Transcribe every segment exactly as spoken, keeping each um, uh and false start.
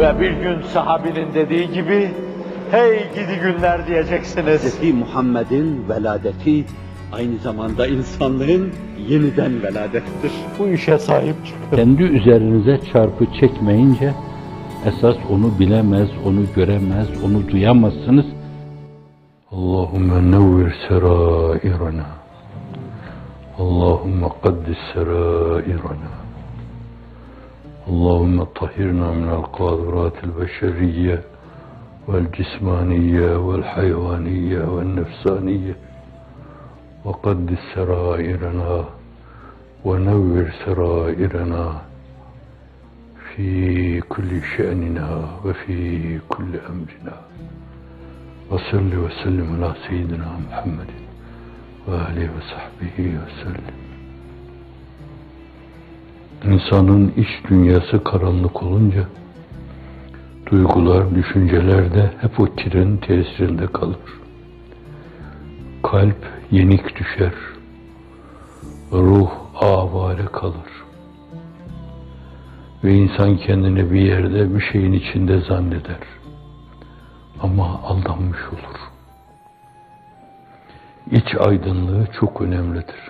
Ve bir gün sahabinin dediği gibi, hey gidi günler diyeceksiniz. Hz. Muhammed'in veladeti aynı zamanda insanların yeniden veladettir. Bu işe sahip çıkın. Kendi üzerinize çarpı çekmeyince, esas onu bilemez, onu göremez, onu duyamazsınız. Allahümme nevvir serairana, Allahümme kaddis serairana, Allahümme tahhirna minel kadiratil beşeriyye, vel cismaniyye, vel hayvaniyye, vel nefsaniyye, ve kaddis serairana, ve nevvir serairana, في كل شأننا وفي كل أمرنا وصل وسلم على سيدنا محمد وآله وصحبه وسلم. İnsanın iç dünyası karanlık olunca duygular, düşünceler de hep o kirin tesirinde kalır. Kalp yenik düşer, ruh avare kalır. Ve insan kendini bir yerde, bir şeyin içinde zanneder. Ama aldanmış olur. İç aydınlığı çok önemlidir.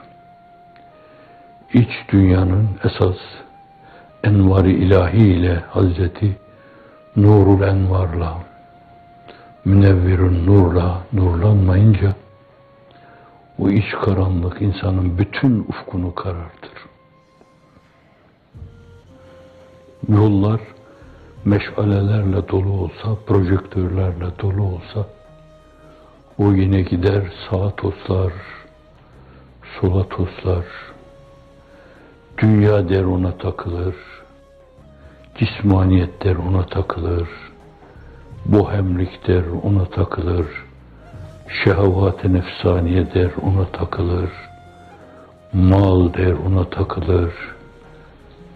İç dünyanın esas envar-ı ilahi ile Hazreti Nurul Envar'la, Münevvirun Nur'la nurlanmayınca o iç karanlık insanın bütün ufkunu karartır. Yollar meşalelerle dolu olsa, projektörlerle dolu olsa, o yine gider sağa toslar, sola toslar, dünya der ona takılır, cismaniyet der ona takılır, bohemlik der ona takılır, şehavat-ı nefsaniye der ona takılır, mal der ona takılır,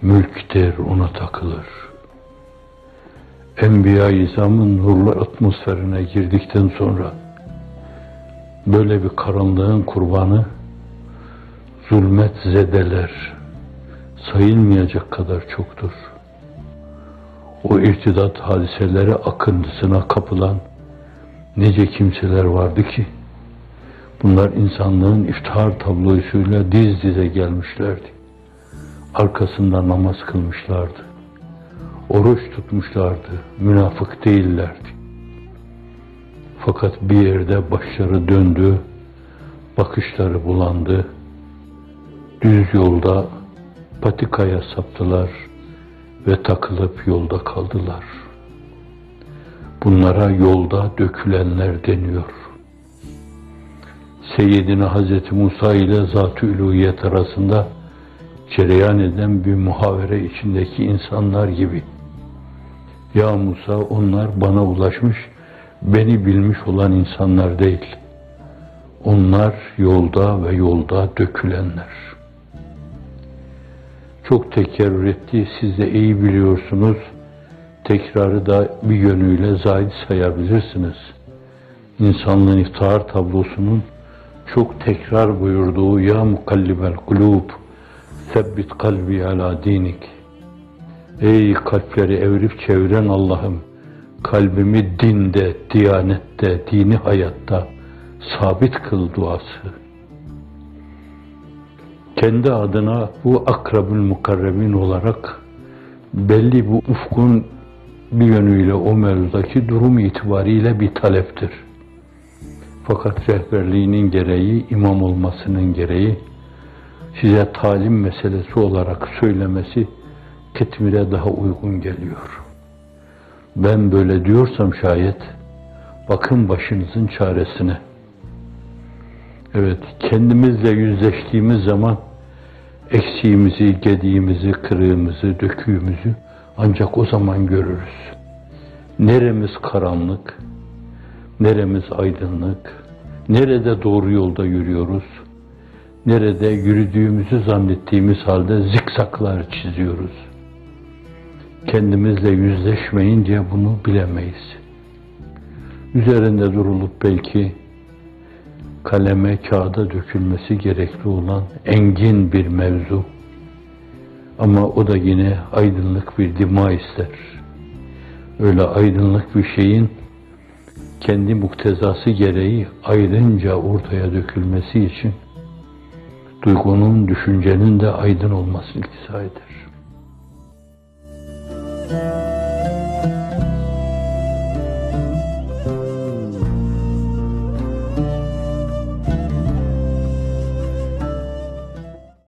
mülk der ona takılır. Enbiya-i İzam'ın nurlu atmosferine girdikten sonra böyle bir karanlığın kurbanı zulmet zedeler sayılmayacak kadar çoktur. O irtidat hadiseleri akıntısına kapılan nice kimseler vardı ki bunlar insanlığın iftihar tabloyusuyla diz dize gelmişlerdi. Arkasında namaz kılmışlardı, oruç tutmuşlardı, münafık değillerdi. Fakat bir yerde başları döndü, bakışları bulandı, düz yolda patikaya saptılar ve takılıp yolda kaldılar. Bunlara yolda dökülenler deniyor. Seyyidina Hazreti Musa ile Zat-ı Üluhiyet arasında cereyan eden bir muhavere içindeki insanlar gibi. Ya Musa, onlar bana ulaşmış, beni bilmiş olan insanlar değil. Onlar yolda ve yolda dökülenler. Çok tekerrür etti, siz de iyi biliyorsunuz. Tekrarı da bir yönüyle zahid sayabilirsiniz. İnsanlığın iftihar tablosunun çok tekrar buyurduğu ya mukallibel kulub, sebbit kalbi ala dinik. Ey kalpleri evirip çeviren Allah'ım, kalbimi dinde, diyanette, dini hayatta sabit kıl duası. Kendi adına bu akrabül mukarrebin olarak belli bu ufkun bir yönüyle o mevzudaki durum itibariyle bir taleptir. Fakat rehberliğinin gereği, imam olmasının gereği size talim meselesi olarak söylemesi tedbire daha uygun geliyor. Ben böyle diyorsam şayet, bakın başınızın çaresine. Evet, kendimizle yüzleştiğimiz zaman eksiğimizi, gediğimizi, kırığımızı, döküğümüzü ancak o zaman görürüz. Neremiz karanlık, neremiz aydınlık, nerede doğru yolda yürüyoruz, nerede yürüdüğümüzü zannettiğimiz halde zikzaklar çiziyoruz. Kendimizle yüzleşmeyince bunu bilemeyiz. Üzerinde durulup belki kaleme, kağıda dökülmesi gerekli olan engin bir mevzu. Ama o da yine aydınlık bir dima ister. öyle aydınlık bir şeyin kendi muktezası gereği aydınca ortaya dökülmesi için duygunun, düşüncenin de aydın olması iktiza eder.